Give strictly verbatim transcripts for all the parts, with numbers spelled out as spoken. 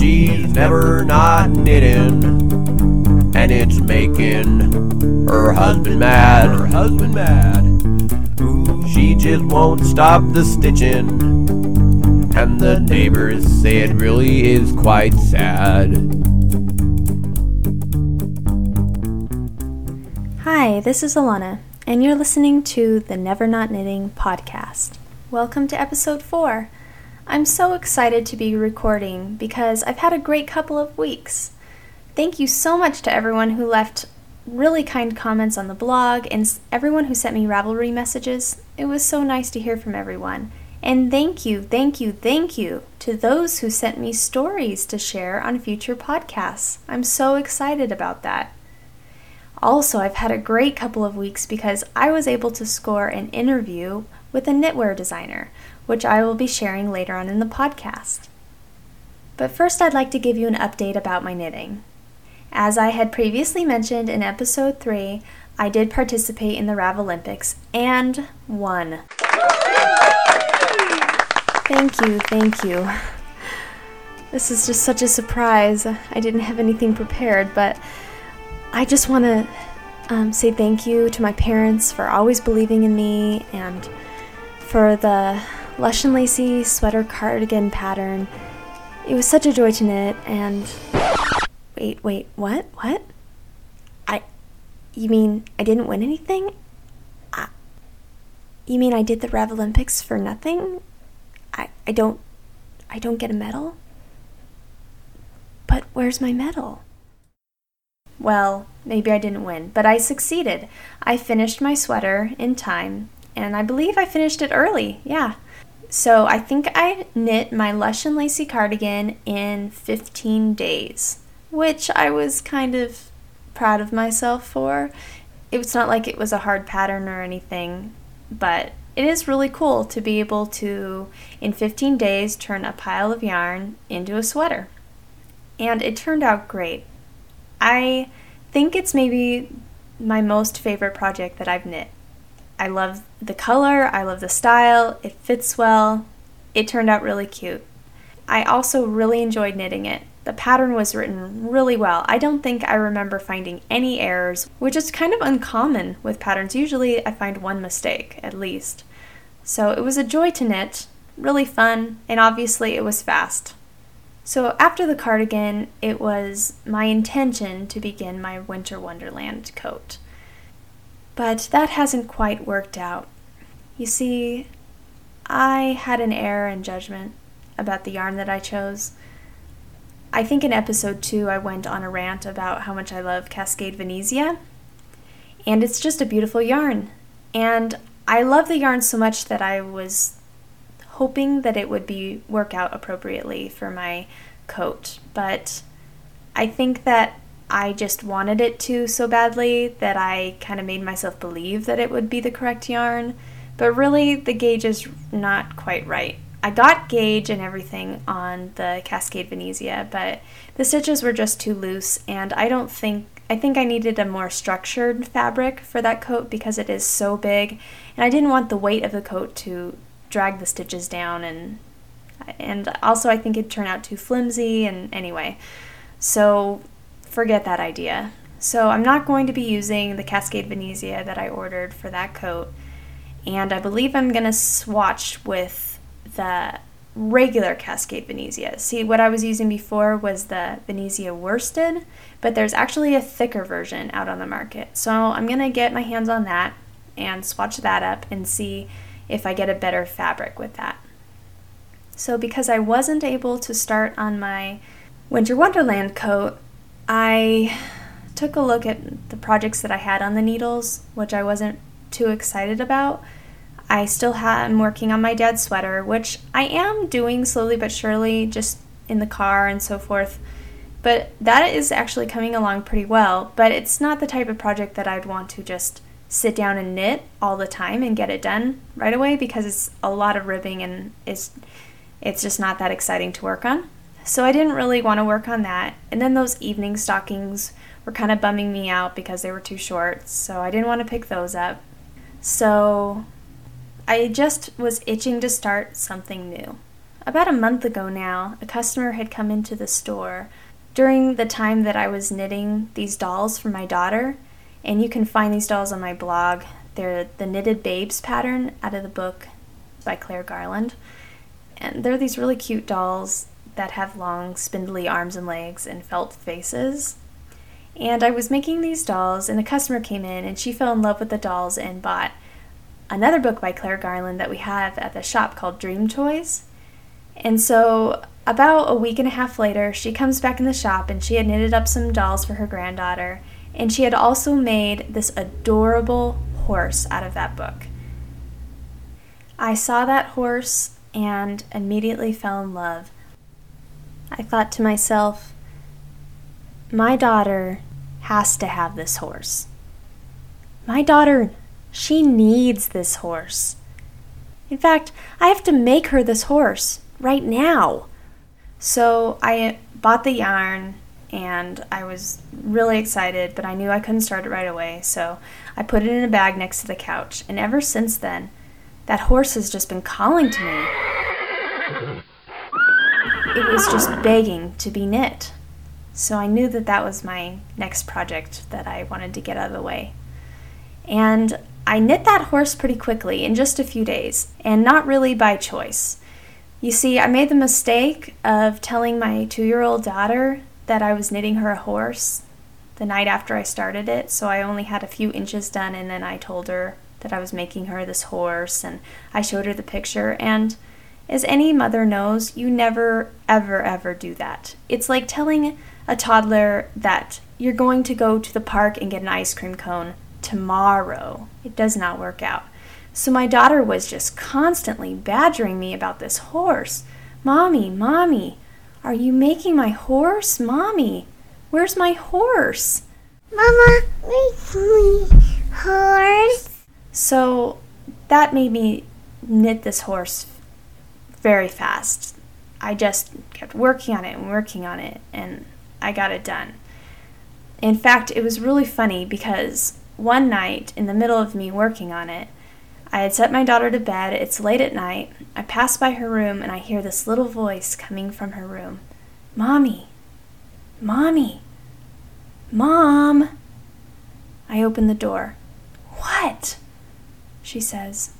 she's never not knitting, and it's making her husband mad. Her husband mad. Ooh, she just won't stop the stitching, and the neighbors say it really is quite sad. Hi, this is Alana, and you're listening to the Never Not Knitting podcast. Welcome to episode four. I'm so excited to be recording because I've had a great couple of weeks. Thank you so much to everyone who left really kind comments on the blog and everyone who sent me Ravelry messages. It was so nice to hear from everyone. And thank you, thank you, thank you to those who sent me stories to share on future podcasts. I'm so excited about that. Also, I've had a great couple of weeks because I was able to score an interview with a knitwear designer, which I will be sharing later on in the podcast. But first, I'd like to give you an update about my knitting. As I had previously mentioned in episode three, I did participate in the Ravellympics and won. Thank you, thank you. This is just such a surprise. I didn't have anything prepared, but I just want to um, say thank you to my parents for always believing in me and for the Lush and Lacy sweater cardigan pattern. It was such a joy to knit, and... Wait, wait, what? What? I... You mean I didn't win anything? I, you mean I did the Ravelympics for nothing? I, I don't, I don't get a medal? But where's my medal? Well, maybe I didn't win, but I succeeded. I finished my sweater in time, and I believe I finished it early, yeah. So I think I knit my Lush and Lacy cardigan in fifteen days, which I was kind of proud of myself for. It was not like it was a hard pattern or anything, but it is really cool to be able to, in fifteen days, turn a pile of yarn into a sweater. And it turned out great. I think it's maybe my most favorite project that I've knit. I love the color, I love the style, it fits well, it turned out really cute. I also really enjoyed knitting it. The pattern was written really well. I don't think I remember finding any errors, which is kind of uncommon with patterns. Usually I find one mistake, at least. So it was a joy to knit, really fun, and obviously it was fast. So after the cardigan, it was my intention to begin my Winter Wonderland coat. But that hasn't quite worked out. You see, I had an error in judgment about the yarn that I chose. I think in episode two I went on a rant about how much I love Cascade Venezia, and it's just a beautiful yarn. And I love the yarn so much that I was hoping that it would be work out appropriately for my coat, but I think that I just wanted it to so badly that I kind of made myself believe that it would be the correct yarn, but really the gauge is not quite right. I got gauge and everything on the Cascade Venezia, but the stitches were just too loose, and I don't think, I think I needed a more structured fabric for that coat because it is so big, and I didn't want the weight of the coat to drag the stitches down, and and also I think it'd turn out too flimsy, and anyway, so forget that idea. So I'm not going to be using the Cascade Venezia that I ordered for that coat, and I believe I'm going to swatch with the regular Cascade Venezia. See, what I was using before was the Venezia worsted, but there's actually a thicker version out on the market. So I'm going to get my hands on that and swatch that up and see if I get a better fabric with that. So because I wasn't able to start on my Winter Wonderland coat, I took a look at the projects that I had on the needles, which I wasn't too excited about. I still am working on my dad's sweater, which I am doing slowly but surely, just in the car and so forth, but that is actually coming along pretty well, but it's not the type of project that I'd want to just sit down and knit all the time and get it done right away because it's a lot of ribbing and it's, it's just not that exciting to work on. So I didn't really want to work on that, and then those evening stockings were kind of bumming me out because they were too short, so I didn't want to pick those up. So I just was itching to start something new, About a month ago now, a customer had come into the store during the time that I was knitting these dolls for my daughter, and you can find these dolls on my blog. They're the Knitted Babes pattern out of the book by Claire Garland, and they're these really cute dolls that have long, spindly arms and legs and felt faces. And I was making these dolls, and a customer came in, and she fell in love with the dolls and bought another book by Claire Garland that we have at the shop called Dream Toys. And so about a week and a half later, she comes back in the shop, and she had knitted up some dolls for her granddaughter, and she had also made this adorable horse out of that book. I saw that horse and immediately fell in love. I thought to myself, my daughter has to have this horse. My daughter, she needs this horse. In fact, I have to make her this horse right now. So I bought the yarn, and I was really excited, but I knew I couldn't start it right away, so I put it in a bag next to the couch, and ever since then, that horse has just been calling to me. It was just begging to be knit. So I knew that that was my next project that I wanted to get out of the way. And I knit that horse pretty quickly, in just a few days, and not really by choice. You see, I made the mistake of telling my two-year-old daughter that I was knitting her a horse the night after I started it, so I only had a few inches done, and then I told her that I was making her this horse, and I showed her the picture, and as any mother knows, you never, ever, ever do that. It's like telling a toddler that you're going to go to the park and get an ice cream cone tomorrow. It does not work out. So my daughter was just constantly badgering me about this horse. Mommy, Mommy, are you making my horse? Mommy, where's my horse? Mama, make me horse. So that made me knit this horse very fast. I just kept working on it and working on it, and I got it done. In fact, it was really funny because one night, in the middle of me working on it, I had set my daughter to bed. It's late at night. I pass by her room, and I hear this little voice coming from her room. Mommy, Mommy, Mom. I open the door. What? She says.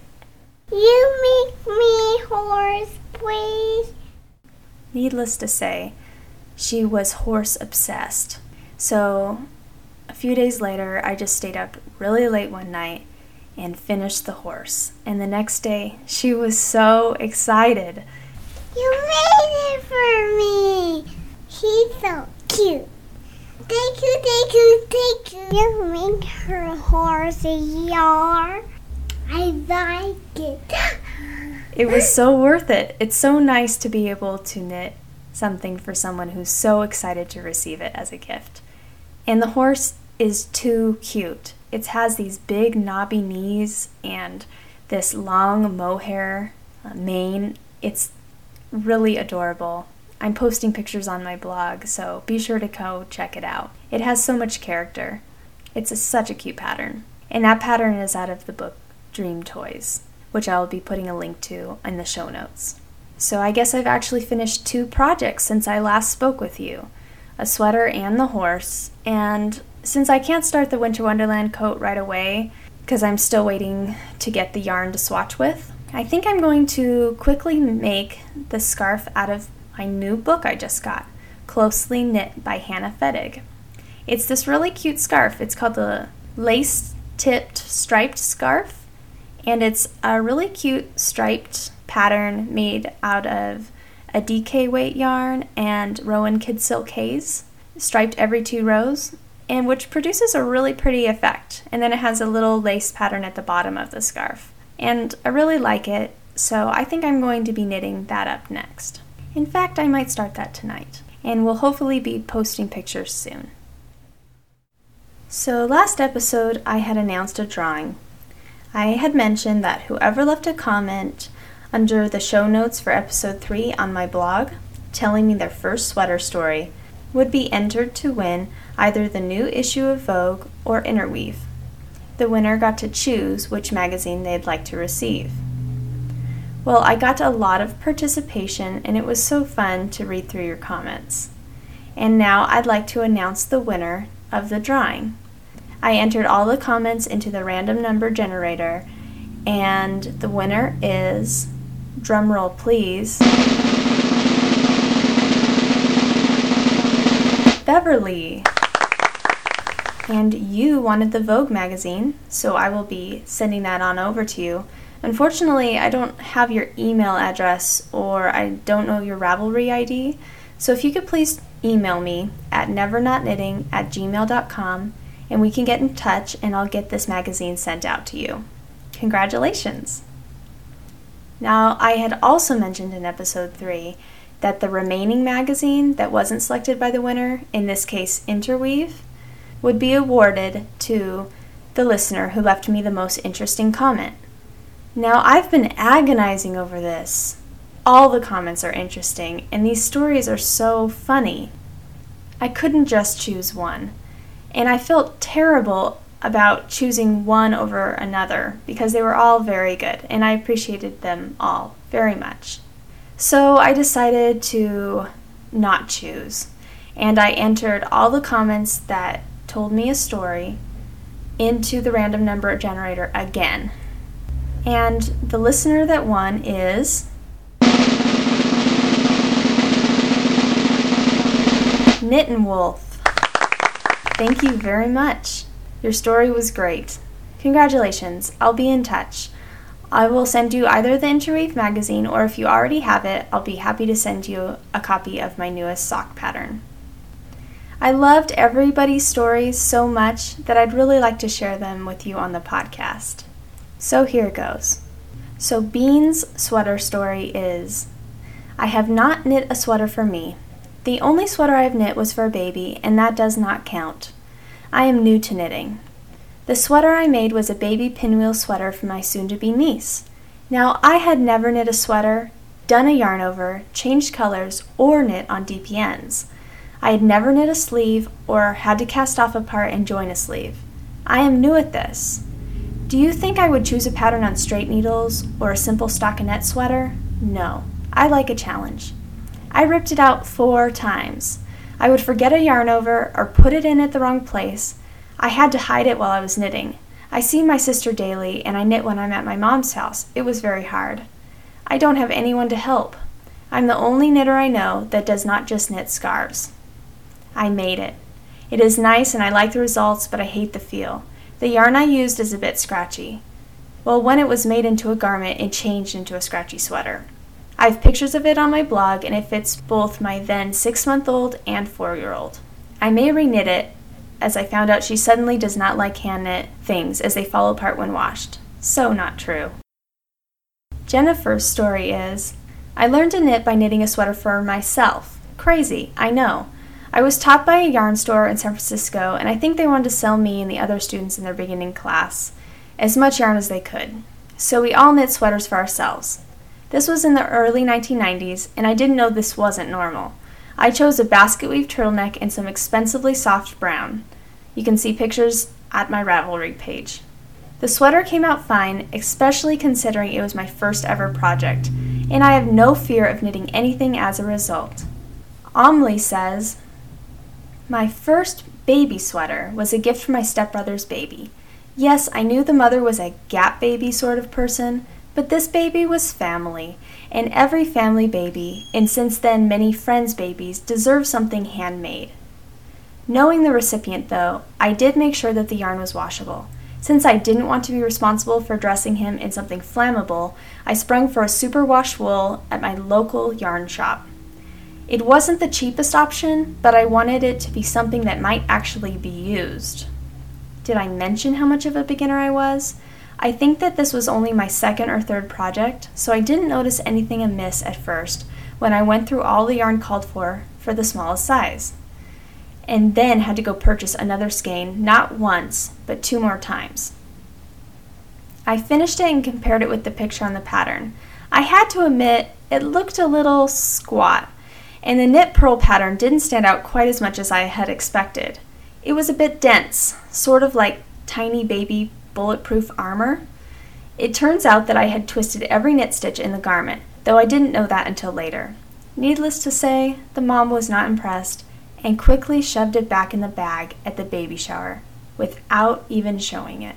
You make me horse, please. Needless to say, she was horse obsessed. So a few days later, I just stayed up really late one night and finished the horse. And the next day, she was so excited. You made it for me. She's so cute. Thank you, thank you, thank you. You made her horse a yarn. I like it. It was so worth it. It's so nice to be able to knit something for someone who's so excited to receive it as a gift. And the horse is too cute. It has these big knobby knees and this long mohair mane. It's really adorable. I'm posting pictures on my blog, so be sure to go check it out. It has so much character. It's a, such a cute pattern. And that pattern is out of the book Dream Toys, which I'll be putting a link to in the show notes. So I guess I've actually finished two projects since I last spoke with you, a sweater and the horse, and since I can't start the Winter Wonderland coat right away because I'm still waiting to get the yarn to swatch with, I think I'm going to quickly make the scarf out of my new book I just got, Closely Knit by Hannah Fettig. It's this really cute scarf. It's called the Lace-Tipped Striped Scarf. And it's a really cute striped pattern made out of a D K weight yarn and Rowan Kidsilk Haze, striped every two rows, and which produces a really pretty effect. And then it has a little lace pattern at the bottom of the scarf. And I really like it, so I think I'm going to be knitting that up next. In fact, I might start that tonight, and we'll hopefully be posting pictures soon. So last episode, I had announced a drawing. I had mentioned that whoever left a comment under the show notes for episode three on my blog telling me their first sweater story would be entered to win either the new issue of Vogue or Interweave. The winner got to choose which magazine they'd like to receive. Well, I got a lot of participation, and it was so fun to read through your comments. And now I'd like to announce the winner of the drawing. I entered all the comments into the random number generator, and the winner is, drumroll please, Beverly. And you wanted the Vogue magazine, so I will be sending that on over to you. Unfortunately, I don't have your email address, or I don't know your Ravelry I D, so if you could please email me at nevernotknitting at gmail dot com, and we can get in touch and I'll get this magazine sent out to you. Congratulations! Now, I had also mentioned in episode three that the remaining magazine that wasn't selected by the winner, in this case Interweave, would be awarded to the listener who left me the most interesting comment. Now, I've been agonizing over this. All the comments are interesting, and these stories are so funny. I couldn't just choose one, and I felt terrible about choosing one over another because they were all very good, and I appreciated them all very much. So I decided to not choose, and I entered all the comments that told me a story into the random number generator again. And the listener that won is Mittenwolf. Thank you very much. Your story was great. Congratulations. I'll be in touch. I will send you either the Interweave magazine, or if you already have it, I'll be happy to send you a copy of my newest sock pattern. I loved everybody's stories so much that I'd really like to share them with you on the podcast. So here goes. So Bean's sweater story is, I have not knit a sweater for me. The only sweater I've knit was for a baby, and that does not count. I am new to knitting. The sweater I made was a baby pinwheel sweater for my soon-to-be niece. Now, I had never knit a sweater, done a yarn over, changed colors, or knit on D P Ns. I had never knit a sleeve or had to cast off a part and join a sleeve. I am new at this. Do you think I would choose a pattern on straight needles or a simple stockinette sweater? No, I like a challenge. I ripped it out four times. I would forget a yarn over or put it in at the wrong place. I had to hide it while I was knitting. I see my sister daily, and I knit when I'm at my mom's house. It was very hard. I don't have anyone to help. I'm the only knitter I know that does not just knit scarves. I made it. It is nice and I like the results, but I hate the feel. The yarn I used is a bit scratchy. Well, when it was made into a garment, it changed into a scratchy sweater. I have pictures of it on my blog, and it fits both my then six-month-old and four-year-old. I may re-knit it, as I found out she suddenly does not like hand-knit things as they fall apart when washed. So not true. Jennifer's story is, I learned to knit by knitting a sweater for myself. Crazy, I know. I was taught by a yarn store in San Francisco, and I think they wanted to sell me and the other students in their beginning class as much yarn as they could. So we all knit sweaters for ourselves. This was in the early nineteen nineties, and I didn't know this wasn't normal. I chose a basket weave turtleneck and some expensively soft brown. You can see pictures at my Ravelry page. The sweater came out fine, especially considering it was my first ever project, and I have no fear of knitting anything as a result. Omly says, my first baby sweater was a gift for my stepbrother's baby. Yes, I knew the mother was a gap baby sort of person, but this baby was family, and every family baby, and since then many friends' babies, deserve something handmade. Knowing the recipient, though, I did make sure that the yarn was washable. Since I didn't want to be responsible for dressing him in something flammable, I sprung for a superwash wool at my local yarn shop. It wasn't the cheapest option, but I wanted it to be something that might actually be used. Did I mention how much of a beginner I was? I think that this was only my second or third project, so I didn't notice anything amiss at first when I went through all the yarn called for for the smallest size, and then had to go purchase another skein not once, but two more times. I finished it and compared it with the picture on the pattern. I had to admit it looked a little squat, and the knit purl pattern didn't stand out quite as much as I had expected. It was a bit dense, sort of like tiny baby bulletproof armor. It turns out that I had twisted every knit stitch in the garment, though I didn't know that until later. Needless to say, the mom was not impressed and quickly shoved it back in the bag at the baby shower without even showing it.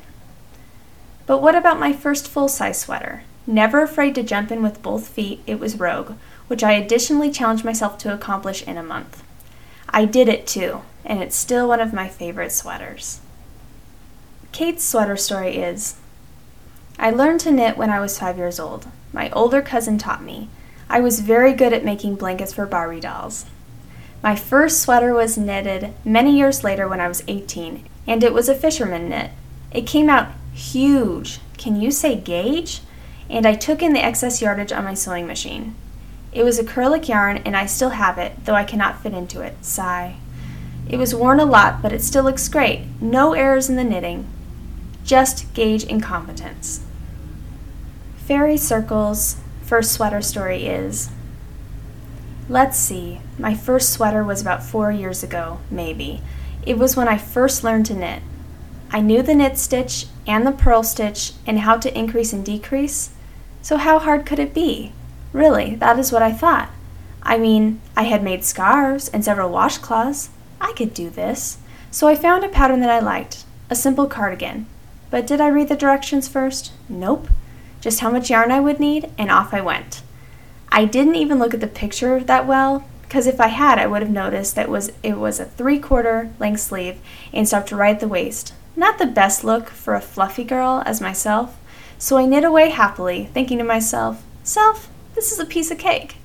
But what about my first full-size sweater? Never afraid to jump in with both feet, it was Rogue, which I additionally challenged myself to accomplish in a month. I did it too, and it's still one of my favorite sweaters. Kate's sweater story is, I learned to knit when I was five years old. My older cousin taught me. I was very good at making blankets for Barbie dolls. My first sweater was knitted many years later when I was eighteen, and it was a fisherman knit. It came out huge, can you say gauge? And I took in the excess yardage on my sewing machine. It was acrylic yarn and I still have it, though I cannot fit into it, sigh. It was worn a lot, but it still looks great. No errors in the knitting, just gauge incompetence. Fairy Circles' first sweater story is, let's see, my first sweater was about four years ago, maybe. It was when I first learned to knit. I knew the knit stitch and the purl stitch and how to increase and decrease, so how hard could it be? Really, that is what I thought. I mean, I had made scarves and several washcloths. I could do this. So I found a pattern that I liked, a simple cardigan. But did I read the directions first? Nope. Just how much yarn I would need, and off I went. I didn't even look at the picture that well, because if I had, I would have noticed that was it was a three-quarter length sleeve and stopped right at the waist. Not the best look for a fluffy girl as myself, so I knit away happily, thinking to myself, self, this is a piece of cake.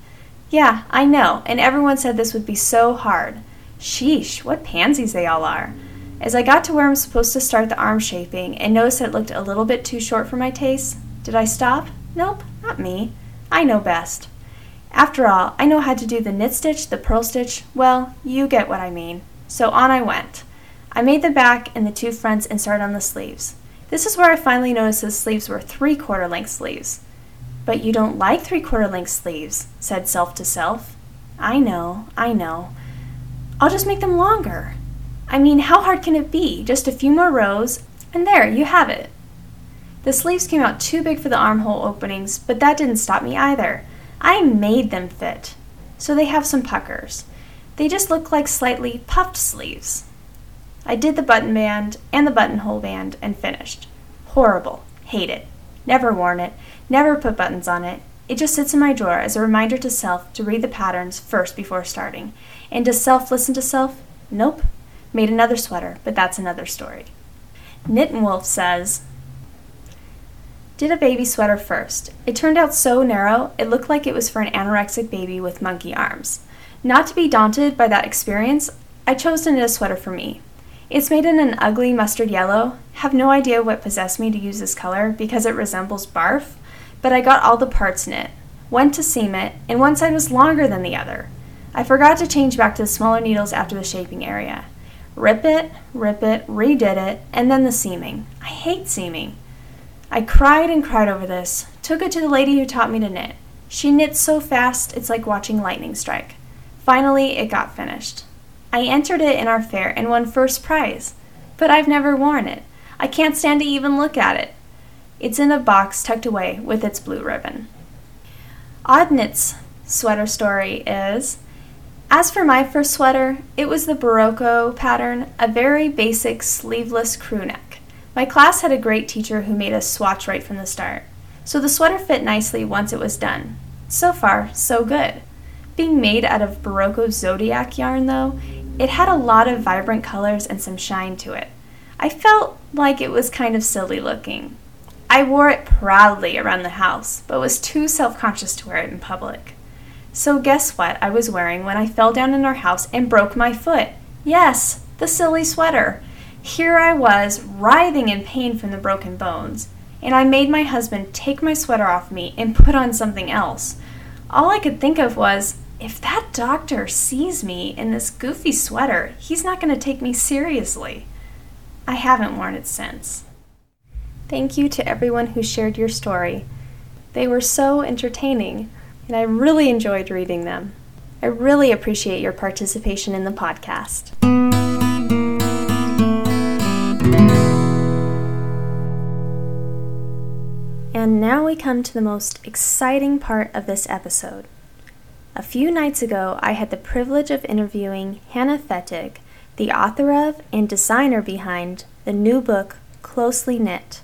Yeah, I know, and everyone said this would be so hard. Sheesh, what pansies they all are. As I got to where I'm supposed to start the arm shaping and noticed that it looked a little bit too short for my taste, did I stop? Nope, not me. I know best. After all, I know how to do the knit stitch, the purl stitch, well, you get what I mean. So on I went. I made the back and the two fronts and started on the sleeves. This is where I finally noticed the sleeves were three-quarter length sleeves. But you don't like three-quarter length sleeves, said self to self. I know, I know. I'll just make them longer. I mean, how hard can it be? Just a few more rows, and there, you have it. The sleeves came out too big for the armhole openings, but that didn't stop me either. I made them fit, so they have some puckers. They just look like slightly puffed sleeves. I did the button band and the buttonhole band and finished. Horrible. Hate it. Never worn it. Never put buttons on it. It just sits in my drawer as a reminder to self to read the patterns first before starting. And does self listen to self? Nope. Made another sweater, but that's another story. Knitenwolf says, did a baby sweater first. It turned out so narrow, it looked like it was for an anorexic baby with monkey arms. Not to be daunted by that experience, I chose to knit a sweater for me. It's made in an ugly mustard yellow. Have no idea what possessed me to use this color because it resembles barf, but I got all the parts knit, went to seam it, and one side was longer than the other. I forgot to change back to the smaller needles after the shaping area. Rip it, rip it, redid it, and then the seaming. I hate seaming. I cried and cried over this, took it to the lady who taught me to knit. She knits so fast, it's like watching lightning strike. Finally, it got finished. I entered it in our fair and won first prize, but I've never worn it. I can't stand to even look at it. It's in a box tucked away with its blue ribbon. Odd Knit's sweater story is, as for my first sweater, it was the Barrucco pattern, a very basic sleeveless crew neck. My class had a great teacher who made us swatch right from the start, so the sweater fit nicely once it was done. So far, so good. Being made out of Barrucco Zodiac yarn though, it had a lot of vibrant colors and some shine to it. I felt like it was kind of silly looking. I wore it proudly around the house, but was too self-conscious to wear it in public. So guess what I was wearing when I fell down in our house and broke my foot? Yes, the silly sweater. Here I was, writhing in pain from the broken bones, and I made my husband take my sweater off me and put on something else. All I could think of was, if that doctor sees me in this goofy sweater, he's not going to take me seriously. I haven't worn it since. Thank you to everyone who shared your story. They were so entertaining, and I really enjoyed reading them. I really appreciate your participation in the podcast. And now we come to the most exciting part of this episode. A few nights ago, I had the privilege of interviewing Hannah Fettig, the author of and designer behind the new book, Closely Knit.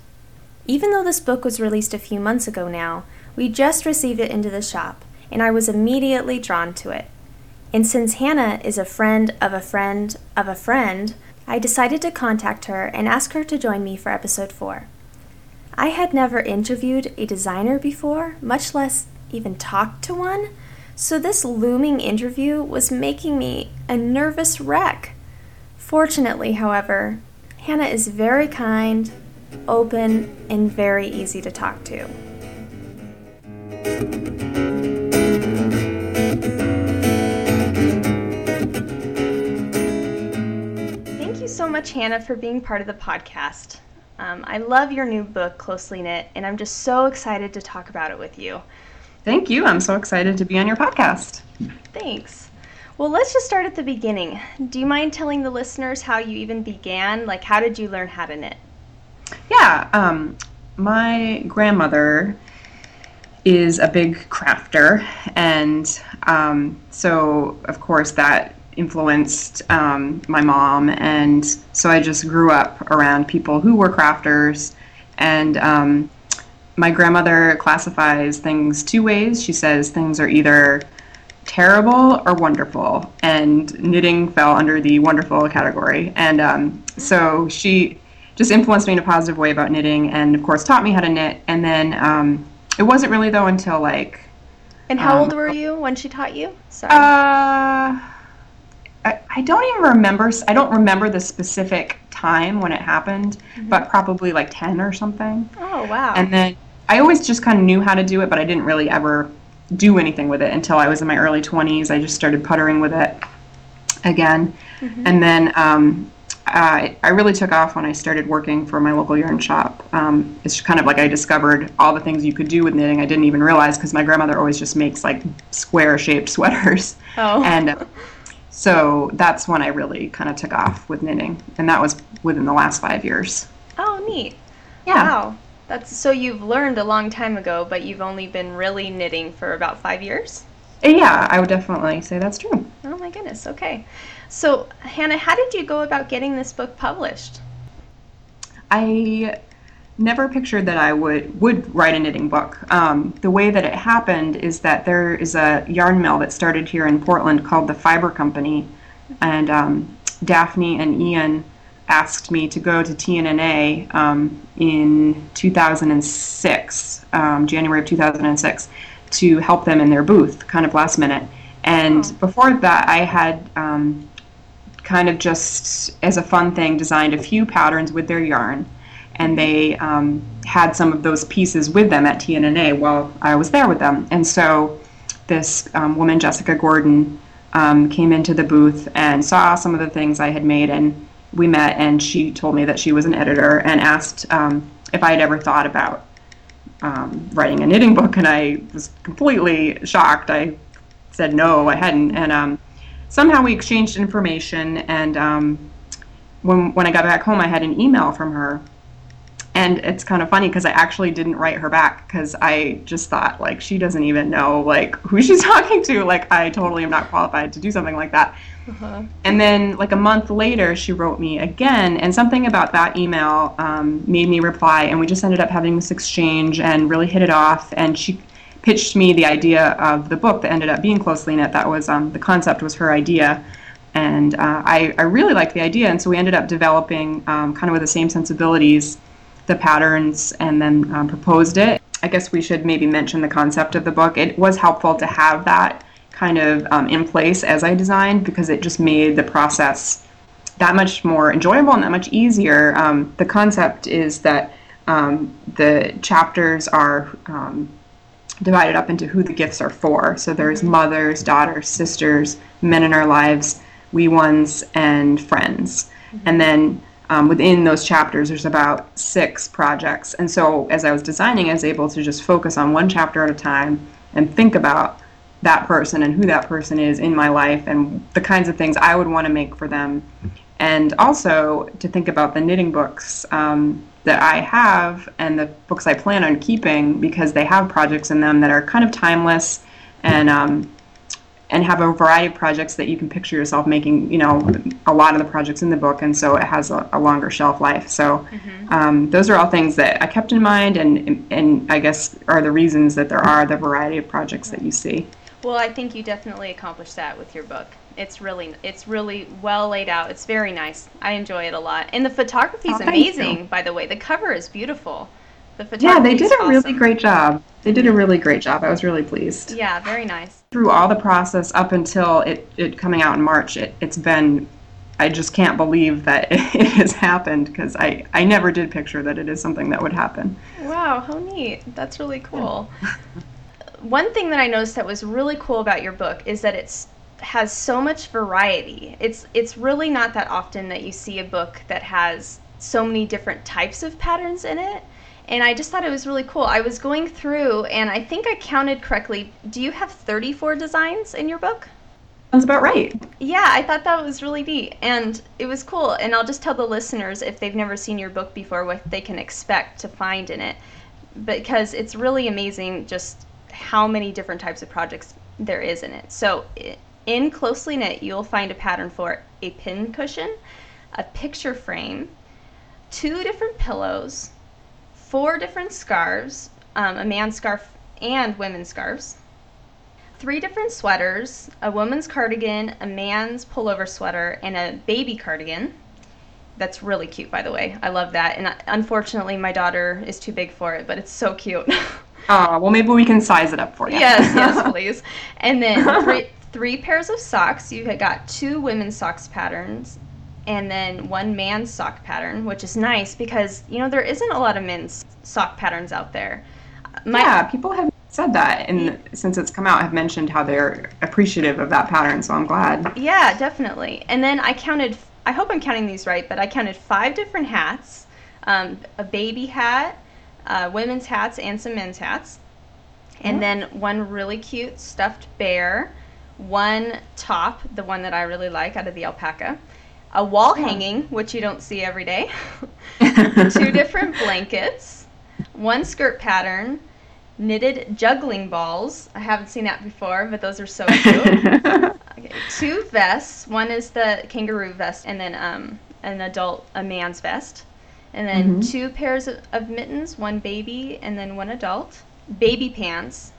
Even though this book was released a few months ago now, we just received it into the shop, and I was immediately drawn to it. And since Hannah is a friend of a friend of a friend, I decided to contact her and ask her to join me for episode four. I had never interviewed a designer before, much less even talked to one, so this looming interview was making me a nervous wreck. Fortunately, however, Hannah is very kind, open, and very easy to talk to. Thank you so much, Hannah, for being part of the podcast. Um, I love your new book, Closely Knit, and I'm just so excited to talk about it with you. Thank you. I'm so excited to be on your podcast. Thanks. Well, let's just start at the beginning. Do you mind telling the listeners how you even began? Like, how did you learn how to knit? Yeah. Um, my grandmother is a big crafter, and um, so, of course, that influenced um, my mom, and so I just grew up around people who were crafters. And um, my grandmother classifies things two ways. She says things are either terrible or wonderful, and knitting fell under the wonderful category. And um, so she just influenced me in a positive way about knitting, and of course taught me how to knit. And then um, it wasn't really though until like. And how um, old were you when she taught you? Sorry. Uh. I don't even remember, I don't remember the specific time when it happened, mm-hmm. but probably like ten or something. Oh, wow. And then I always just kind of knew how to do it, but I didn't really ever do anything with it until I was in my early twenties. I just started puttering with it again. Mm-hmm. And then um, I, I really took off when I started working for my local yarn shop. Um, it's kind of like I discovered all the things you could do with knitting I didn't even realize, because my grandmother always just makes like square-shaped sweaters. Oh. And... Uh, So that's when I really kind of took off with knitting, and that was within the last five years. Oh, neat. Yeah. Wow. That's, so you've learned a long time ago, but you've only been really knitting for about five years? Yeah, I would definitely say that's true. Oh, my goodness. Okay. So, Hannah, how did you go about getting this book published? I never pictured that I would, would write a knitting book. Um, the way that it happened is that there is a yarn mill that started here in Portland called the Fiber Company, and um, Daphne and Ian asked me to go to T N N A um, in two thousand six, um, January of two thousand six, to help them in their booth, kind of last minute. And oh. before that, I had um, kind of just, as a fun thing, designed a few patterns with their yarn. And they um, had some of those pieces with them at T N N A while I was there with them. And so this um, woman, Jessica Gordon, um, came into the booth and saw some of the things I had made. And we met, and she told me that she was an editor and asked um, if I had ever thought about um, writing a knitting book. And I was completely shocked. I said no, I hadn't. And um, somehow we exchanged information. And um, when, when I got back home, I had an email from her. And it's kind of funny because I actually didn't write her back, because I just thought, like, she doesn't even know, like, who she's talking to. Like, I totally am not qualified to do something like that. Uh-huh. And then, like, a month later, she wrote me again. And something about that email um, made me reply. And we just ended up having this exchange and really hit it off. And she pitched me the idea of the book that ended up being Closely Knit. That was um, the concept was her idea. And uh, I, I really liked the idea. And so we ended up developing um, kind of with the same sensibilities the patterns, and then um, proposed it. I guess we should maybe mention the concept of the book. It was helpful to have that kind of um, in place as I designed, because it just made the process that much more enjoyable and that much easier. Um, the concept is that um, the chapters are um, divided up into who the gifts are for. So there's mothers, daughters, sisters, men in our lives, wee ones, and friends. Mm-hmm. And then Um, within those chapters, there's about six projects. And so as I was designing, I was able to just focus on one chapter at a time and think about that person and who that person is in my life and the kinds of things I would want to make for them. And also to think about the knitting books um, that I have and the books I plan on keeping, because they have projects in them that are kind of timeless and um, and have a variety of projects that you can picture yourself making, you know, a lot of the projects in the book, and so it has a, a longer shelf life. So mm-hmm. um, those are all things that I kept in mind, and and I guess are the reasons that there are the variety of projects that you see. Well, I think you definitely accomplished that with your book. It's really it's really well laid out. It's very nice. I enjoy it a lot. And the photography is oh, amazing, by the way. The cover is beautiful. The photography yeah, they did a awesome. really great job. They did a really great job. I was really pleased. Yeah, very nice. Through all the process up until it, it coming out in March, it, it's been, I just can't believe that it, it has happened, because I, I never did picture that it is something that would happen. Wow, how neat. That's really cool. Yeah. One thing that I noticed that was really cool about your book is that it's has so much variety. It's it's really not that often that you see a book that has so many different types of patterns in it, and I just thought it was really cool. I was going through, and I think I counted correctly. Do you have thirty-four designs in your book? Sounds about right. Yeah, I thought that was really neat, and it was cool. And I'll just tell the listeners, if they've never seen your book before, what they can expect to find in it, because it's really amazing just how many different types of projects there is in it. So it, in Closely Knit, you'll find a pattern for a pin cushion, a picture frame, two different pillows, four different scarves, um, a man's scarf and women's scarves, three different sweaters, a woman's cardigan, a man's pullover sweater, and a baby cardigan. That's really cute, by the way. I love that. And unfortunately, my daughter is too big for it, but it's so cute. Oh, well, maybe we can size it up for you. Yes, yes, please. And then three... Three pairs of socks. You had got two women's socks patterns and then one man's sock pattern, which is nice because, you know, there isn't a lot of men's sock patterns out there. My, yeah, people have said that, and since it's come out, have mentioned how they're appreciative of that pattern, so I'm glad. Yeah, definitely. And then I counted, I hope I'm counting these right, but I counted five different hats, um, a baby hat, uh, women's hats, and some men's hats. And yeah. then one really cute stuffed bear, one top, the one that I really like out of the alpaca, a wall yeah. hanging, which you don't see every day, two different blankets, one skirt pattern, knitted juggling balls. I haven't seen that before, but those are so cute. Okay, two vests. One is the kangaroo vest, and then um, an adult, a man's vest, and then mm-hmm. two pairs of, of mittens, one baby and then one adult, baby pants.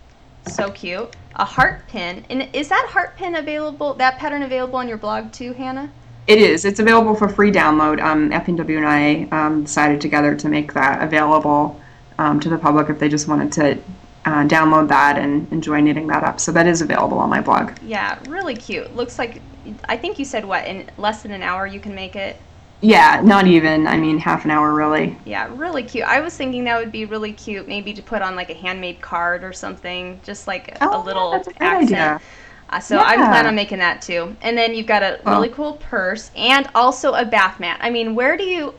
So cute. A heart pin. And is that heart pin available, that pattern available on your blog too, Hannah? It is. It's available for free download. Um, F N W and I um, decided together to make that available um, to the public if they just wanted to uh, download that and enjoy knitting that up. So that is available on my blog. Yeah, really cute. Looks like, I think you said what, in less than an hour you can make it? Yeah, not even. I mean, half an hour, really. Yeah, really cute. I was thinking that would be really cute, maybe to put on like a handmade card or something, just like oh, a little yeah, that's a great accent. Idea. Uh, so yeah. I'm planning on making that too. And then you've got a well. really cool purse and also a bath mat. I mean, where do you?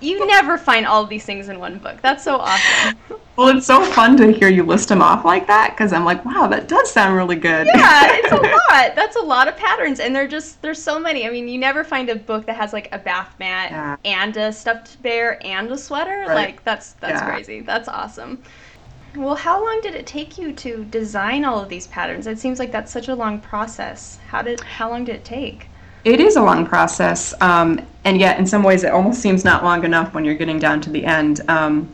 You never find all these things in one book. That's so awesome. Well, it's so fun to hear you list them off like that, because I'm like, wow, that does sound really good. Yeah, it's a lot. That's a lot of patterns, and they're just, there's so many. I mean, you never find a book that has, like, a bath mat yeah. and a stuffed bear and a sweater. Right. Like, that's that's yeah. crazy. That's awesome. Well, how long did it take you to design all of these patterns? It seems like that's such a long process. How did how long did it take? It is a long process, um, and yet in some ways it almost seems not long enough when you're getting down to the end. Um,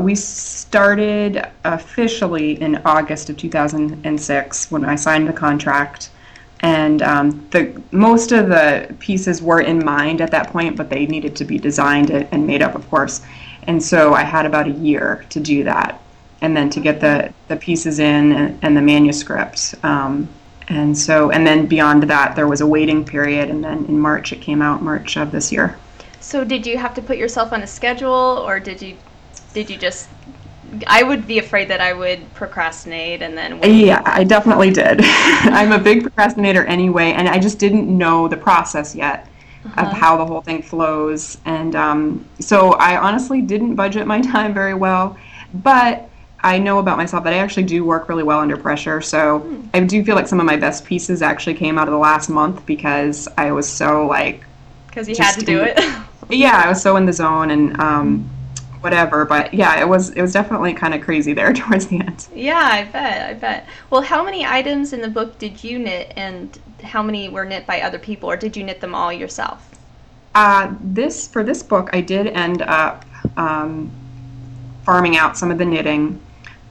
we started officially in August of two thousand six when I signed the contract, and um, the most of the pieces were in mind at that point, but they needed to be designed and made up, of course. And so I had about a year to do that, and then to get the, the pieces in and, and the manuscript. Um, And so, and then beyond that, there was a waiting period, and then in March, it came out March of this year. So did you have to put yourself on a schedule, or did you, did you just, I would be afraid that I would procrastinate and then wait. Yeah, I definitely did. I'm a big procrastinator anyway, and I just didn't know the process yet uh-huh. of how the whole thing flows. And um, so I honestly didn't budget my time very well, but I know about myself that I actually do work really well under pressure, so mm. I do feel like some of my best pieces actually came out of the last month because I was so like... Because you had to do it. yeah, I was so in the zone and um, whatever. But yeah, it was it was definitely kind of crazy there towards the end. Yeah, I bet, I bet. Well, how many items in the book did you knit, and how many were knit by other people, or did you knit them all yourself? Uh, this for this book, I did end up um, farming out some of the knitting.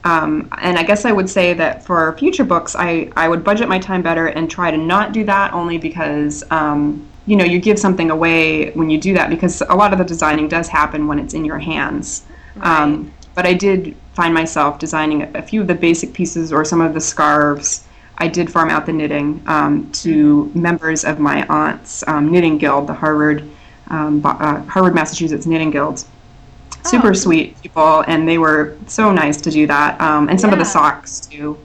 Um, and I guess I would say that for future books, I, I would budget my time better and try to not do that, only because, um, you know, you give something away when you do that, because a lot of the designing does happen when it's in your hands. Right. Um, but I did find myself designing a, a few of the basic pieces or some of the scarves. I did farm out the knitting um, to members of my aunt's um, knitting guild, the Harvard, um, uh, Harvard Massachusetts Knitting Guild. Super oh. sweet people, and they were so nice to do that. Um, and some yeah. of the socks, too.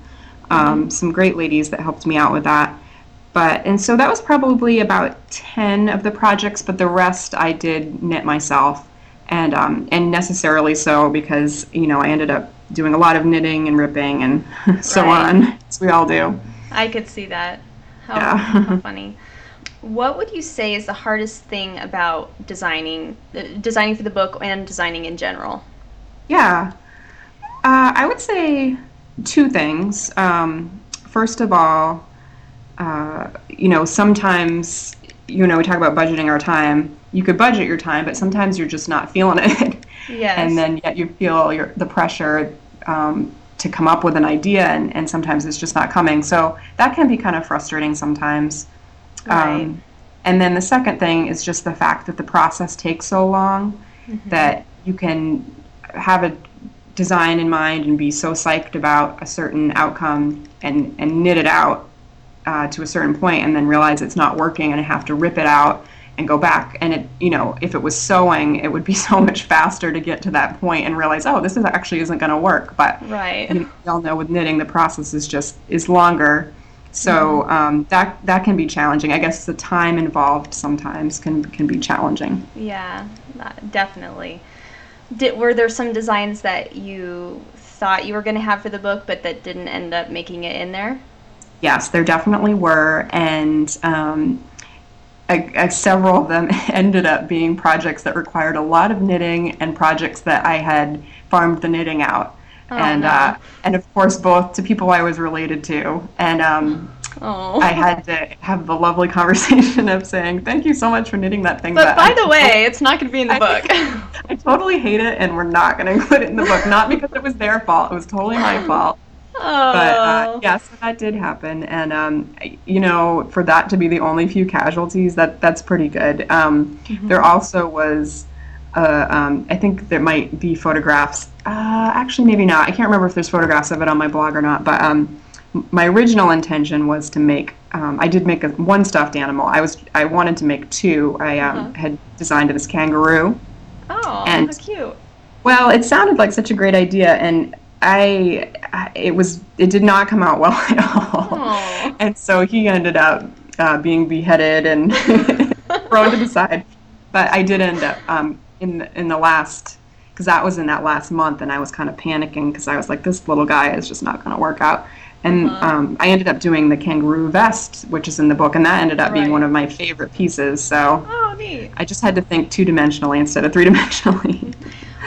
Um, mm-hmm. Some great ladies that helped me out with that. But and so that was probably about ten of the projects, but the rest I did knit myself. And um, and necessarily so, because, you know, I ended up doing a lot of knitting and ripping and so right. on, as we all do. I could see that. How, yeah. how funny. What would you say is the hardest thing about designing, uh, designing for the book and designing in general? Yeah, uh, I would say two things. Um, first of all, uh, you know, sometimes, you know, we talk about budgeting our time. You could budget your time, but sometimes you're just not feeling it. Yes. And then yet you feel your, the pressure um, to come up with an idea, and, and sometimes it's just not coming. So that can be kind of frustrating sometimes. Right. Um, and then the second thing is just the fact that the process takes so long mm-hmm. that you can have a design in mind and be so psyched about a certain outcome and, and knit it out uh, to a certain point, and then realize it's not working and have to rip it out and go back. And it, you know, if it was sewing, it would be so much faster to get to that point and realize, oh, this is actually isn't going to work. But right. and we all know with knitting, the process is just is longer. So um, that that can be challenging. I guess the time involved sometimes can can be challenging. Yeah, definitely. Did, were there some designs that you thought you were going to have for the book but that didn't end up making it in there? Yes, there definitely were, and um, I, I, several of them ended up being projects that required a lot of knitting and projects that I had farmed the knitting out. Oh, and no. uh, and of course both to people I was related to, and um, oh. I had to have the lovely conversation of saying thank you so much for knitting that thing. But by I, the way, it's not going to be in the I, book. I totally hate it, and we're not going to include it in the book. Not because it was their fault; it was totally my fault. Oh. But uh, yes, that did happen, and um, you know, for that to be the only few casualties, that that's pretty good. Um, mm-hmm. There also was. Uh, um, I think there might be photographs. Uh, actually, maybe not. I can't remember if there's photographs of it on my blog or not. But um, my original intention was to make. Um, I did make a, one stuffed animal. I was. I wanted to make two. I um, uh-huh. had designed this kangaroo. Oh, and, how cute! Well, it sounded like such a great idea, and I. I it was. It did not come out well at all. Oh. And so he ended up uh, being beheaded and thrown to the side. But I did end up. Um, in the, in the last, because that was in that last month, and I was kind of panicking because I was like, this little guy is just not going to work out. And uh-huh. um, I ended up doing the kangaroo vest, which is in the book, and that ended up right. being one of my favorite pieces. So oh, neat. I just had to think two-dimensionally instead of three-dimensionally.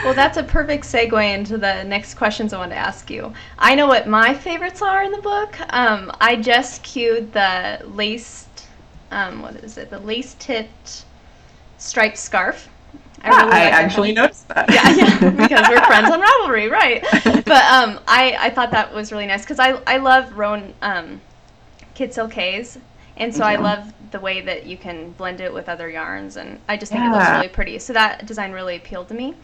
Well, that's a perfect segue into the next questions I want to ask you. I know what my favorites are in the book. Um, I just cued the laced, um, what is it, the lace-tipped striped scarf. I, yeah, really like I actually it. noticed that. Yeah, yeah, because we're friends on Ravelry, right? But um, I, I thought that was really nice because I I love Rowan um, Kidsilk Haze, and so yeah. I love the way that you can blend it with other yarns, and I just think yeah. it looks really pretty. So that design really appealed to me.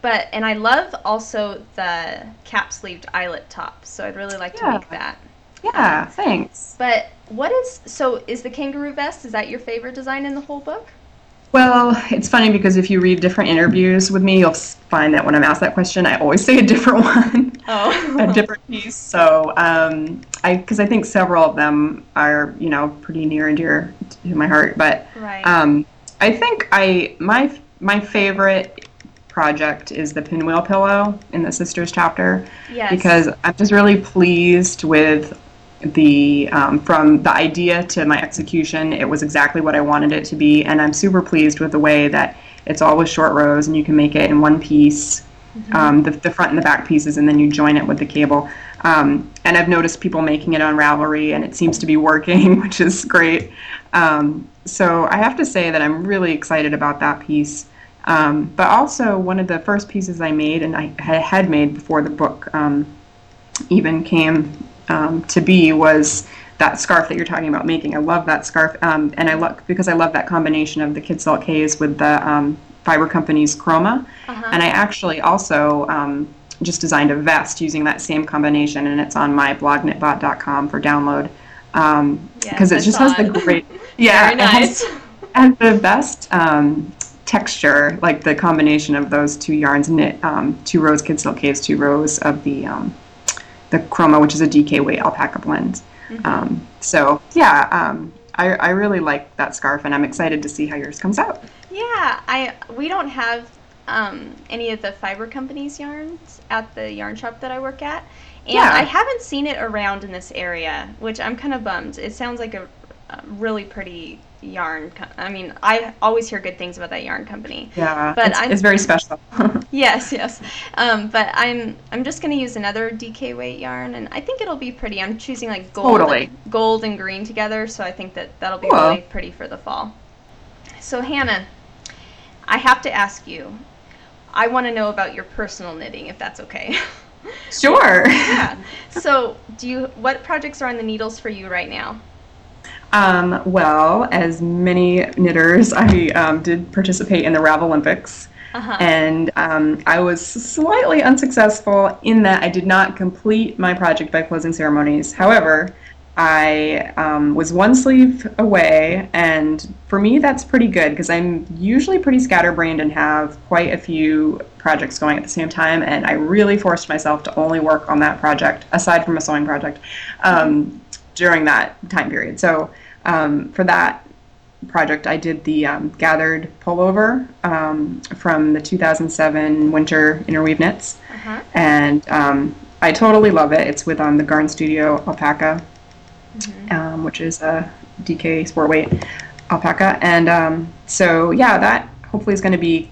But and I love also the cap-sleeved eyelet top, so I'd really like yeah. to make that. Yeah, um, thanks. But what is so? Is the kangaroo vest? Is that your favorite design in the whole book? Well, it's funny because if you read different interviews with me, you'll find that when I'm asked that question, I always say a different one, oh. a different piece. So, um, I because I think several of them are, you know, pretty near and dear to my heart. But right. um, I think I my my favorite project is the pinwheel pillow in the sisters chapter yes. because I'm just really pleased with the um, from the idea to my execution, it was exactly what I wanted it to be, and I'm super pleased with the way that it's all with short rows, and you can make it in one piece, mm-hmm. um, the, the front and the back pieces, and then you join it with the cable. Um, and I've noticed people making it on Ravelry, and it seems to be working, which is great. Um, so I have to say that I'm really excited about that piece. Um, but also, one of the first pieces I made, and I had made before the book um, even came um, to be, was that scarf that you're talking about making. I love that scarf, um, and I lo- because I love that combination of the Kidsilk Haze with the um, Fiber Company's Chroma. Uh-huh. And I actually also um, just designed a vest using that same combination, and it's on my blog, knitbot dot com, for download. Because um, yes, it I just has it. the great... Yeah, very nice. And the best... Um, texture, like the combination of those two yarns, knit um, two rows Kidsilk Haze, two rows of the um, the Chroma, which is a D K weight alpaca blend. Mm-hmm. Um, so yeah, um, I, I really like that scarf, and I'm excited to see how yours comes out. Yeah, I we don't have um, any of the Fiber Company's yarns at the yarn shop that I work at, and yeah. I haven't seen it around in this area, which I'm kind of bummed. It sounds like a, a really pretty yarn. Com- I mean, I always hear good things about that yarn company. Yeah, but it's, it's very special. yes, yes. Um, but I'm I'm just gonna use another D K weight yarn, and I think it'll be pretty. I'm choosing like gold, totally. and, gold and green together, so I think that that'll be cool. Really pretty for the fall. So Hannah, I have to ask you. I want to know about your personal knitting, if that's okay. Sure. yeah. So, do you? What projects are on the needles for you right now? Um, well, as many knitters, I um, did participate in the Ravellympics, uh-huh. and um, I was slightly unsuccessful in that I did not complete my project by closing ceremonies. However, I um, was one sleeve away, and for me that's pretty good because I'm usually pretty scatterbrained and have quite a few projects going at the same time, and I really forced myself to only work on that project, aside from a sewing project, um, mm-hmm. during that time period. So um, for that project, I did the um, gathered pullover um, from the two thousand seven Winter Interweave Knits, uh-huh. and um, I totally love it. It's with um, the Garn Studio Alpaca, mm-hmm. um, which is a D K sport weight alpaca, and um, so yeah, that hopefully is going to be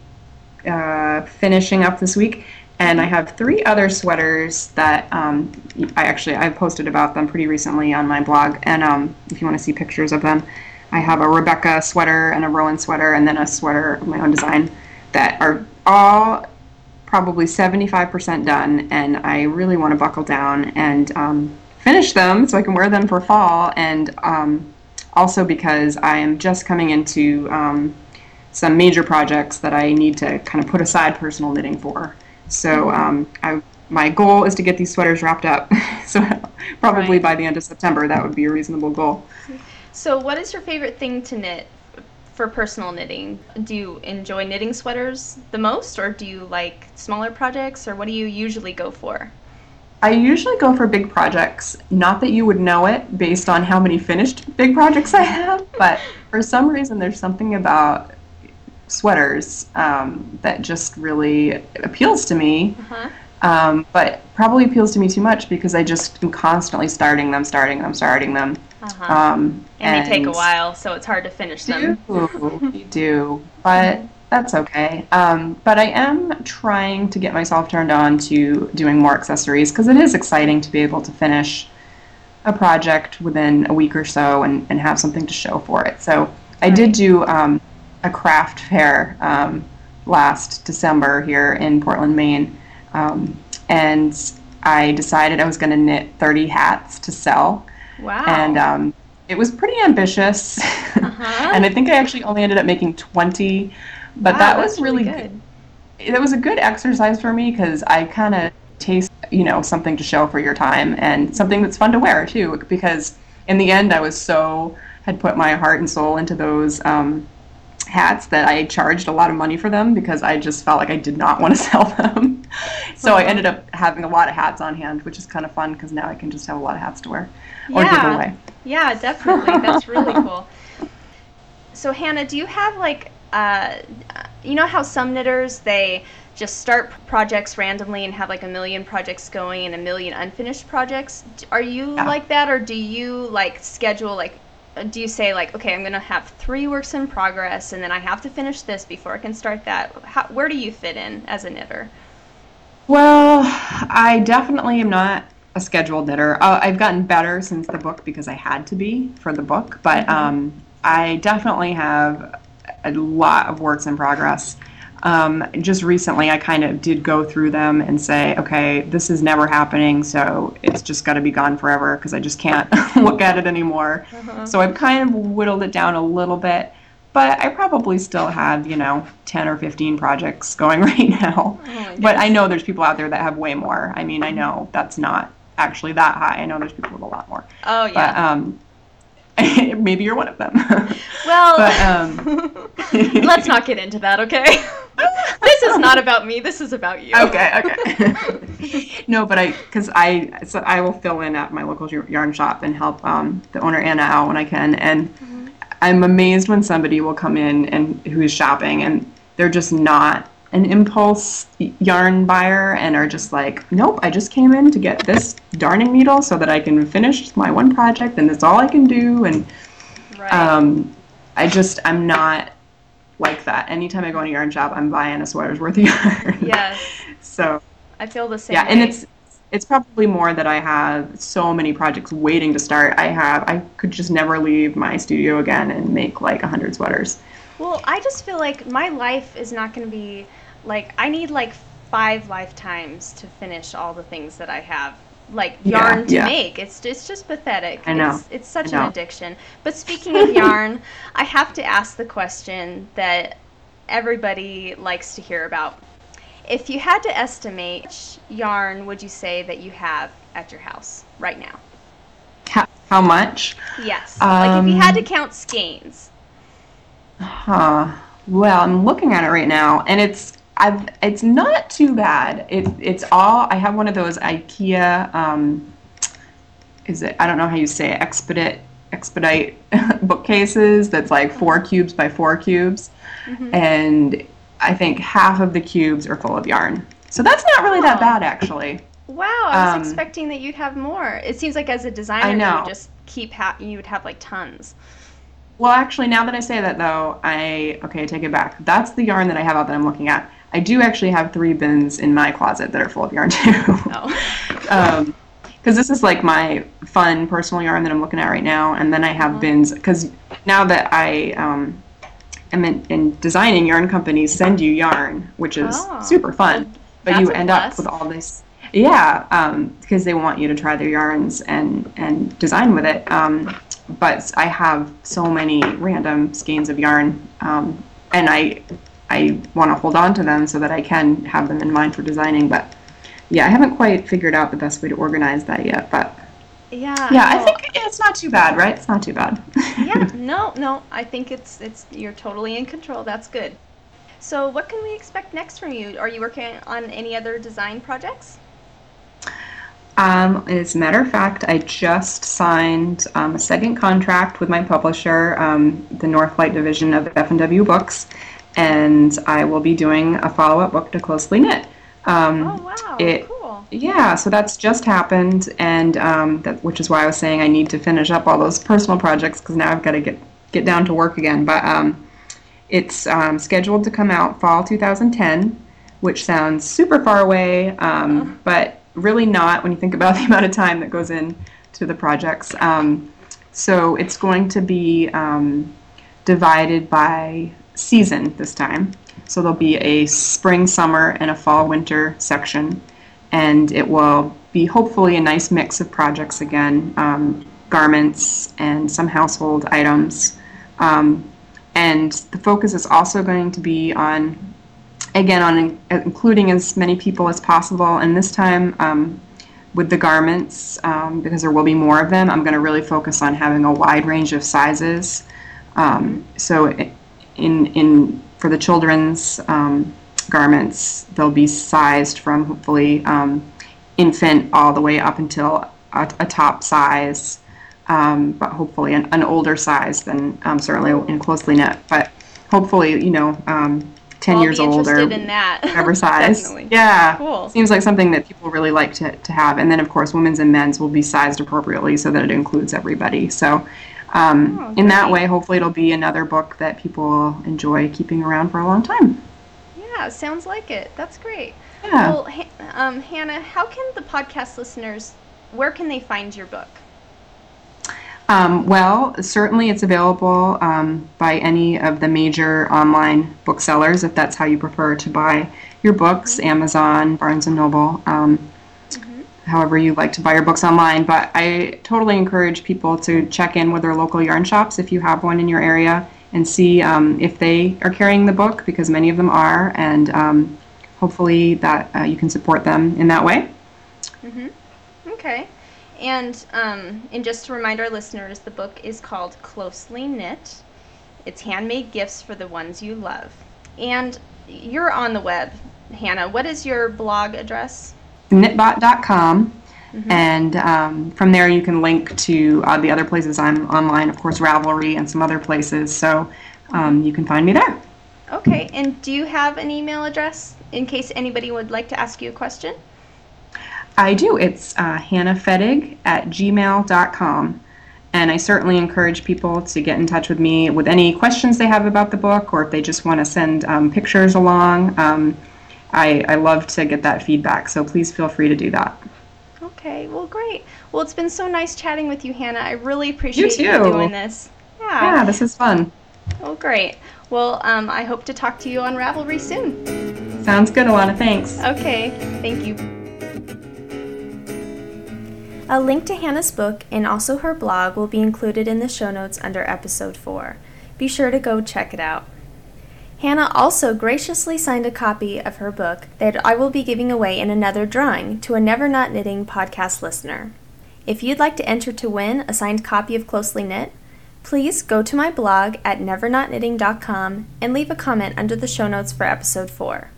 uh, finishing up this week. And I have three other sweaters that um, I actually, I posted about them pretty recently on my blog. And um, if you want to see pictures of them, I have a Rebecca sweater and a Rowan sweater and then a sweater of my own design that are all probably seventy-five percent done. And I really want to buckle down and um, finish them so I can wear them for fall. And um, also because I am just coming into um, some major projects that I need to kind of put aside personal knitting for. So um, I, my goal is to get these sweaters wrapped up, so probably right. by the end of September, that would be a reasonable goal. So what is your favorite thing to knit for personal knitting? Do you enjoy knitting sweaters the most, or do you like smaller projects, or what do you usually go for? I usually go for big projects, not that you would know it based on how many finished big projects I have, but for some reason there's something about sweaters um, that just really appeals to me, uh-huh. um, but probably appeals to me too much because I just am constantly starting them, starting them, starting them. Uh-huh. Um, and, and they take a while, so it's hard to finish do, them. You do, but that's okay. Um, but I am trying to get myself turned on to doing more accessories because it is exciting to be able to finish a project within a week or so and, and have something to show for it. So I right. did do... Um, a craft fair um, last December here in Portland, Maine, um, and I decided I was going to knit thirty hats to sell. Wow! And um, it was pretty ambitious, uh-huh. and I think I actually only ended up making twenty, but wow, that was really, really good. It was a good exercise for me because I kind of taste, you know, something to show for your time and something that's fun to wear too. Because in the end, I was so had put my heart and soul into those. Um, hats that I charged a lot of money for them because I just felt like I did not want to sell them. So I ended up having a lot of hats on hand, which is kind of fun because now I can just have a lot of hats to wear or yeah. give away. Yeah, definitely. That's really cool. So Hannah, do you have like, uh, you know how some knitters, they just start projects randomly and have like a million projects going and a million unfinished projects. Are you yeah. like that, or do you like schedule, like, do you say like, okay, I'm going to have three works in progress and then I have to finish this before I can start that? How, where do you fit in as a knitter? Well, I definitely am not a scheduled knitter. Uh, I've gotten better since the book because I had to be for the book, but mm-hmm. um, I definitely have a lot of works in progress. Um, just recently, I kind of did go through them and say, okay, this is never happening, so it's just got to be gone forever because I just can't look at it anymore. Uh-huh. So I've kind of whittled it down a little bit, but I probably still have, you know, ten or fifteen projects going right now. Oh, but I know there's people out there that have way more. I mean, I know that's not actually that high. I know there's people with a lot more. Oh, yeah. But, um, maybe you're one of them. Well, but, um, let's not get into that, okay? This is not about me. This is about you. Okay, okay. No, but I, because I, so I will fill in at my local yarn shop and help um, the owner Anna out when I can. And mm-hmm. I'm amazed when somebody will come in and who's shopping and they're just not an impulse yarn buyer and are just like, nope, I just came in to get this darning needle so that I can finish my one project and that's all I can do. And right. um, I just, I'm not like that. Anytime I go in a yarn shop, I'm buying a sweater's worth of yarn. Yes. So I feel the same. Yeah, way. And it's it's probably more that I have so many projects waiting to start. I have, I could just never leave my studio again and make like a hundred sweaters. Well, I just feel like my life is not going to be, like, I need, like, five lifetimes to finish all the things that I have, like, yarn yeah, to yeah. make. It's, it's just pathetic. I know. It's, it's such an addiction. But speaking of yarn, I have to ask the question that everybody likes to hear about. If you had to estimate, which yarn would you say that you have at your house right now? How, how much? Yes. Um, like, if you had to count skeins. Huh. Well, I'm looking at it right now, and it's I've it's not too bad. It it's all I have one of those IKEA. Um, is it? I don't know how you say it, expedite expedite bookcases. That's like four cubes by four cubes, mm-hmm. and I think half of the cubes are full of yarn. So that's not really oh. that bad, actually. Wow, I was um, expecting that you'd have more. It seems like as a designer, I know. you would just keep ha- you would have like tons. Well, actually, now that I say that, though, I, okay, I take it back. That's the yarn that I have out that I'm looking at. I do actually have three bins in my closet that are full of yarn, too. Oh. um, because this is, like, my fun personal yarn that I'm looking at right now. And then I have oh. bins, because now that I um, am in, in designing, yarn companies send you yarn, which is oh. super fun. But That's you end up with all this. Yeah, um, because they want you to try their yarns and, and design with it. Um But I have so many random skeins of yarn, um, and I I want to hold on to them so that I can have them in mind for designing. But, yeah, I haven't quite figured out the best way to organize that yet. But, yeah, yeah, I, I think yeah, it's not too bad, right? It's not too bad. Yeah, no, no, I think it's it's you're totally in control. That's good. So what can we expect next from you? Are you working on any other design projects? Um, as a matter of fact, I just signed um, a second contract with my publisher, um, the Northlight division of F and W Books, and I will be doing a follow-up book to Closely Knit. Um, oh, wow, it, cool. Yeah, so that's just happened, and um, that, which is why I was saying I need to finish up all those personal projects, because now I've got to get, get down to work again. But um, it's um, scheduled to come out fall two thousand ten, which sounds super far away, um, uh-huh. but... really not when you think about the amount of time that goes in to the projects. Um, so it's going to be um, divided by season this time. So there'll be a spring, summer, and a fall, winter section. And it will be hopefully a nice mix of projects again, um, garments and some household items. Um, and the focus is also going to be on Again, on in, including as many people as possible, and this time um, with the garments, um, because there will be more of them, I'm going to really focus on having a wide range of sizes. Um, so, in in for the children's um, garments, they'll be sized from hopefully um, infant all the way up until a, a top size, um, but hopefully an, an older size than um, certainly in Closely Knit. But hopefully, you know. Um, ten I'll years old or in that. Whatever size. Definitely. Yeah. Cool. Seems like something that people really like to, to have. And then, of course, women's and men's will be sized appropriately so that it includes everybody. So um, oh, in that way, hopefully it'll be another book that people enjoy keeping around for a long time. Yeah, sounds like it. That's great. Yeah. Well, um, Hannah, how can the podcast listeners, where can they find your book? Um, well, certainly it's available um, by any of the major online booksellers, if that's how you prefer to buy your books, mm-hmm. Amazon, Barnes and Noble, um, mm-hmm. however you like to buy your books online. But I totally encourage people to check in with their local yarn shops if you have one in your area and see um, if they are carrying the book, because many of them are, and um, hopefully that uh, you can support them in that way. Mm-hmm. Okay. And, um, and just to remind our listeners, the book is called Closely Knit. It's handmade gifts for the ones you love. And you're on the web, Hannah. What is your blog address? knitbot dot com. Mm-hmm. And um, from there you can link to uh, the other places I'm online, of course, Ravelry and some other places. So um, you can find me there. Okay. And do you have an email address in case anybody would like to ask you a question? I do. It's uh, hannah fettig at gmail dot com, and I certainly encourage people to get in touch with me with any questions they have about the book, or if they just want to send um, pictures along. Um, I, I love to get that feedback, so please feel free to do that. Okay, well, great. Well, it's been so nice chatting with you, Hannah. I really appreciate you, you doing this. Yeah. Yeah, this is fun. Oh, great. Well, um, I hope to talk to you on Ravelry soon. Sounds good, Alana. Thanks. Okay, thank you. A link to Hannah's book and also her blog will be included in the show notes under episode four. Be sure to go check it out. Hannah also graciously signed a copy of her book that I will be giving away in another drawing to a Never Not Knitting podcast listener. If you'd like to enter to win a signed copy of Closely Knit, please go to my blog at never not knitting dot com and leave a comment under the show notes for episode four.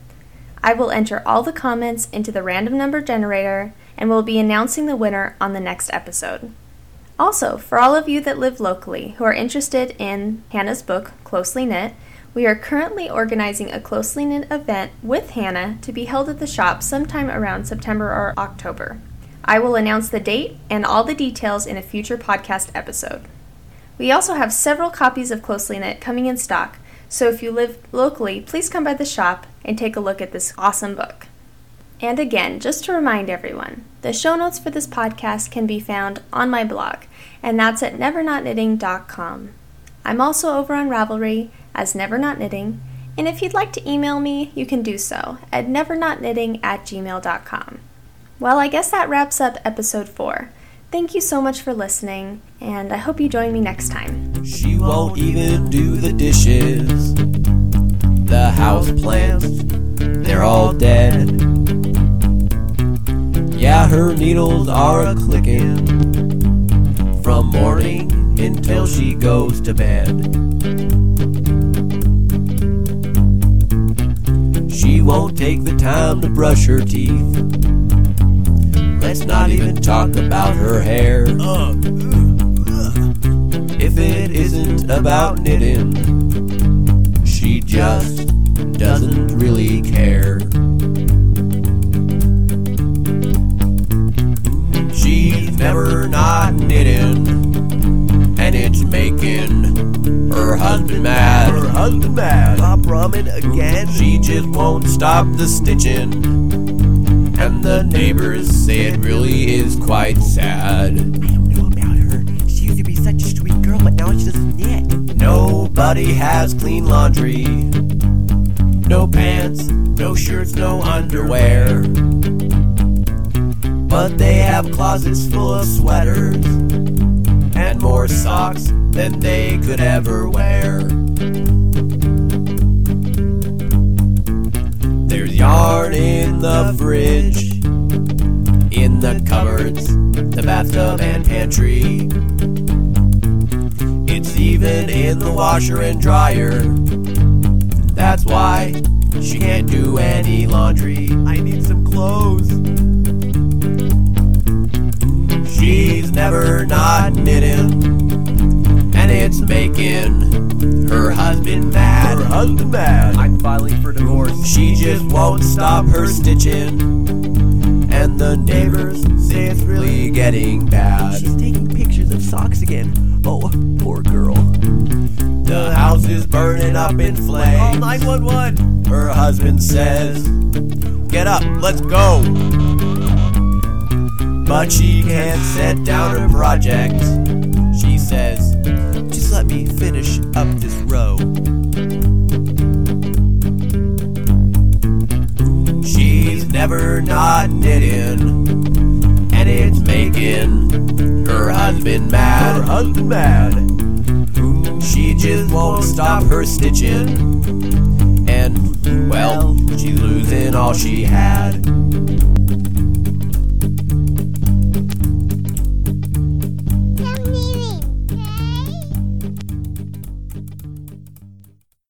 I will enter all the comments into the random number generator and we'll be announcing the winner on the next episode. Also, for all of you that live locally who are interested in Hannah's book, Closely Knit, we are currently organizing a Closely Knit event with Hannah to be held at the shop sometime around September or October. I will announce the date and all the details in a future podcast episode. We also have several copies of Closely Knit coming in stock, so if you live locally, please come by the shop and take a look at this awesome book. And again, just to remind everyone, the show notes for this podcast can be found on my blog, and that's at never not knitting dot com. I'm also over on Ravelry as Never Not Knitting, and if you'd like to email me, you can do so at never not knitting at gmail dot com. Well, I guess that wraps up episode four. Thank you so much for listening, and I hope you join me next time. She won't even do the dishes. The house plants, they're all dead. Yeah, her needles are a-clicking from morning until she goes to bed. She won't take the time to brush her teeth. Let's not even talk about her hair. If it isn't about knitting, she just doesn't really care. She's never not knitting, and it's making her husband mad. Her husband mad. Stop rumming again. She just won't stop the stitching, and the neighbors say it really is quite sad. I don't know about her. She used to be such a sweet girl, but now she doesn't knit. Nobody has clean laundry. No pants, no shirts, no underwear. But they have closets full of sweaters and more socks than they could ever wear. There's yarn in the fridge, in the cupboards, the bathtub and pantry. It's even in the washer and dryer. That's why she can't do any laundry. I need some clothes. She's never not knitting, and it's making her husband mad. Her husband mad. I'm filing for divorce. She just won't stop her stitching. And the neighbors say it's really getting bad. She's taking pictures of socks again. Oh, poor girl. The house is burning up in flames. Call nine one one. Her husband says, get up, let's go. But she can't set down her project. She says, just let me finish up this row. She's never not knitting, and it's making her husband mad. Her husband mad. She just won't stop her stitching, and, well, she's losing all she had.